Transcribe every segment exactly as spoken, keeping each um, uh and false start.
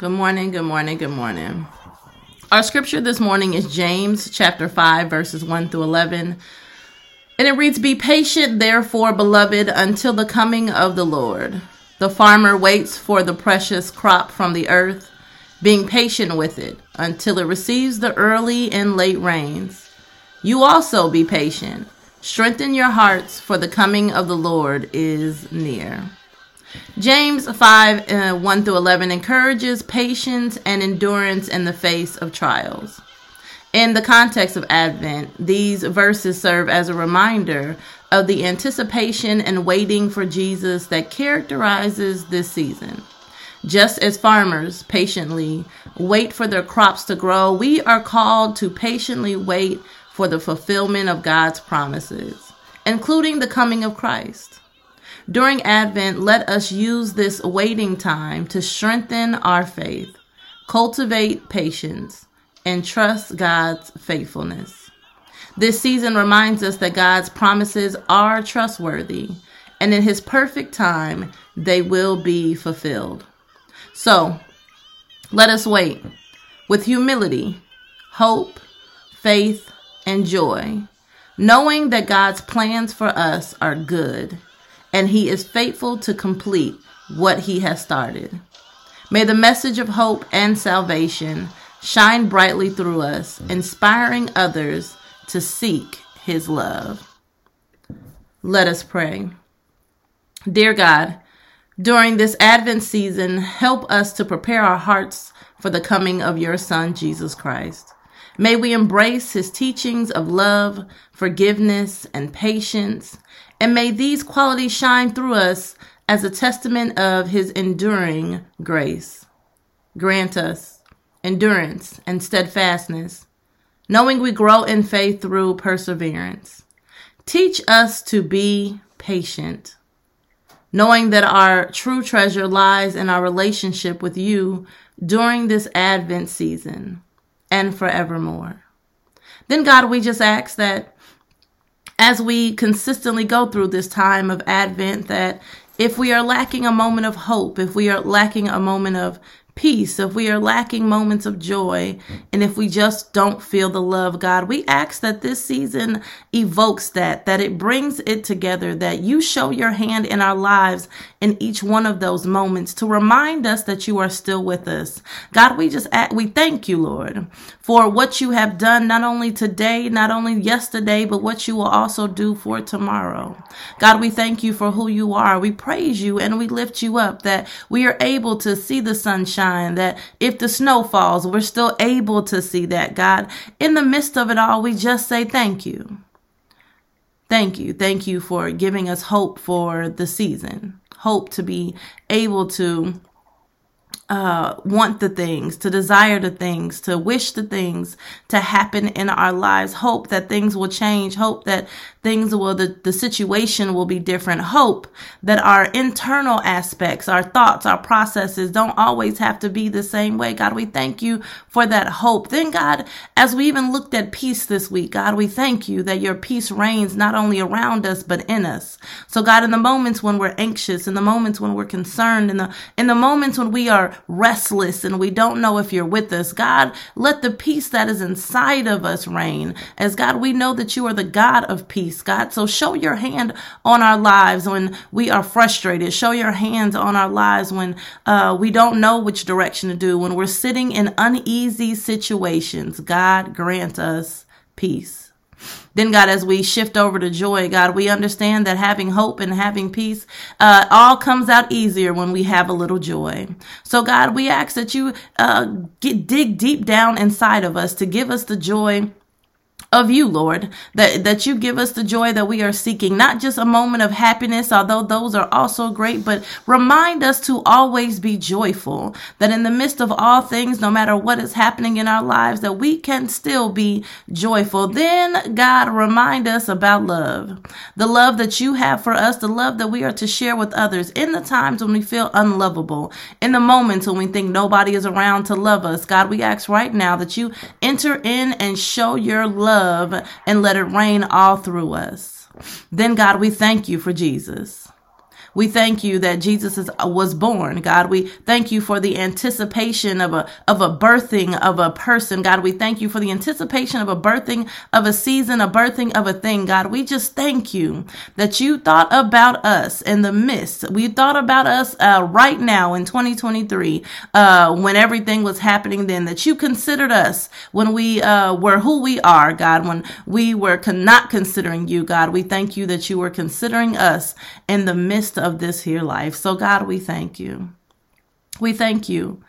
Good morning, good morning, good morning. Our scripture this morning is James chapter five, verses one through eleven. And it reads, "Be patient, therefore, beloved, until the coming of the Lord. The farmer waits for the precious crop from the earth, being patient with it until it receives the early and late rains. You also be patient. Strengthen your hearts, for the coming of the Lord is near." James five, uh, one through eleven encourages patience and endurance in the face of trials. In the context of Advent, these verses serve as a reminder of the anticipation and waiting for Jesus that characterizes this season. Just as farmers patiently wait for their crops to grow, we are called to patiently wait for the fulfillment of God's promises, including the coming of Christ. During Advent, let us use this waiting time to strengthen our faith, cultivate patience, and trust God's faithfulness. This season reminds us that God's promises are trustworthy, and in His perfect time, they will be fulfilled. So, let us wait with humility, hope, faith, and joy, knowing that God's plans for us are good, and He is faithful to complete what He has started. May the message of hope and salvation shine brightly through us, inspiring others to seek His love. Let us pray. Dear God, during this Advent season, help us to prepare our hearts for the coming of your Son, Jesus Christ. May we embrace His teachings of love, forgiveness, and patience, and may these qualities shine through us as a testament of His enduring grace. Grant us endurance and steadfastness, knowing we grow in faith through perseverance. Teach us to be patient, knowing that our true treasure lies in our relationship with you during this Advent season and forevermore. Then, God, we just ask that as we consistently go through this time of Advent, that if we are lacking a moment of hope, if we are lacking a moment of peace, if we are lacking moments of joy, and if we just don't feel the love, God, we ask that this season evokes that, that it brings it together, that you show your hand in our lives in each one of those moments to remind us that you are still with us. God, we just ask, we thank you, Lord, for what you have done, not only today, not only yesterday, but what you will also do for tomorrow. God, we thank you for who you are. We praise you and we lift you up, that we are able to see the sunshine, that if the snow falls, we're still able to see that, God. In the midst of it all, we just say thank you. Thank you. Thank you for giving us hope for the season, hope to be able to uh, want the things, to desire the things, to wish the things to happen in our lives, hope that things will change, hope that things will, the, the situation will be different, hope that our internal aspects, our thoughts, our processes don't always have to be the same way. God, we thank you for that hope. Then, God, as we even looked at peace this week, God, we thank you that your peace reigns not only around us, but in us. So, God, in the moments when we're anxious, in the moments when we're concerned, in the, in the moments when we are restless and we don't know if you're with us, God, let the peace that is inside of us reign. As God, we know that you are the God of peace, God. So show your hand on our lives when we are frustrated. Show your hands on our lives when uh, we don't know which direction to do, when we're sitting in uneasy situations. God, grant us peace. Then, God, as we shift over to joy, God, we understand that having hope and having peace uh, all comes out easier when we have a little joy. So, God, we ask that you uh, get, dig deep down inside of us to give us the joy of you, Lord, that, that you give us the joy that we are seeking, not just a moment of happiness, although those are also great, but remind us to always be joyful, that in the midst of all things, no matter what is happening in our lives, that we can still be joyful. Then, God, remind us about love, the love that you have for us, the love that we are to share with others in the times when we feel unlovable, in the moments when we think nobody is around to love us. God, we ask right now that you enter in and show your love Love, and let it rain all through us. Then, God, we thank you for Jesus. We thank you that Jesus is, was born, God. We thank you for the anticipation of a, of a birthing of a person, God. We thank you for the anticipation of a birthing of a season, a birthing of a thing, God. We just thank you that you thought about us in the midst. We thought about us uh, right now in twenty twenty-three, uh, when everything was happening then, that you considered us when we uh, were who we are, God, when we were con- not considering you, God. We thank you that you were considering us in the midst of this here life. So God, we thank you. We thank you.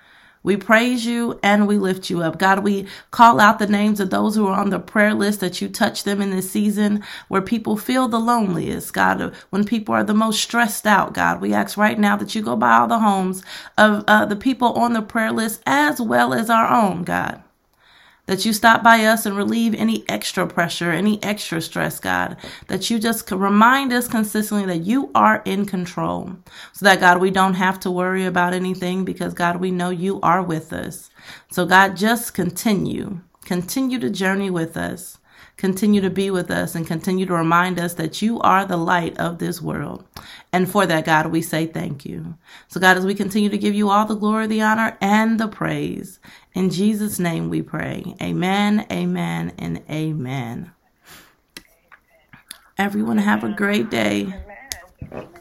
We praise you and we lift you up. God, we call out the names of those who are on the prayer list, that you touch them in this season where people feel the loneliest, God, when people are the most stressed out, God. We ask right now that you go by all the homes of uh, the people on the prayer list as well as our own, God. That you stop by us and relieve any extra pressure, any extra stress, God. That you just remind us consistently that you are in control. So that, God, we don't have to worry about anything because, God, we know you are with us. So, God, just continue. Continue to journey with us. Continue to be with us and continue to remind us that you are the light of this world. And for that, God, we say thank you. So, God, as we continue to give you all the glory, the honor, and the praise, in Jesus' name we pray. Amen, amen, and amen. Everyone have a great day.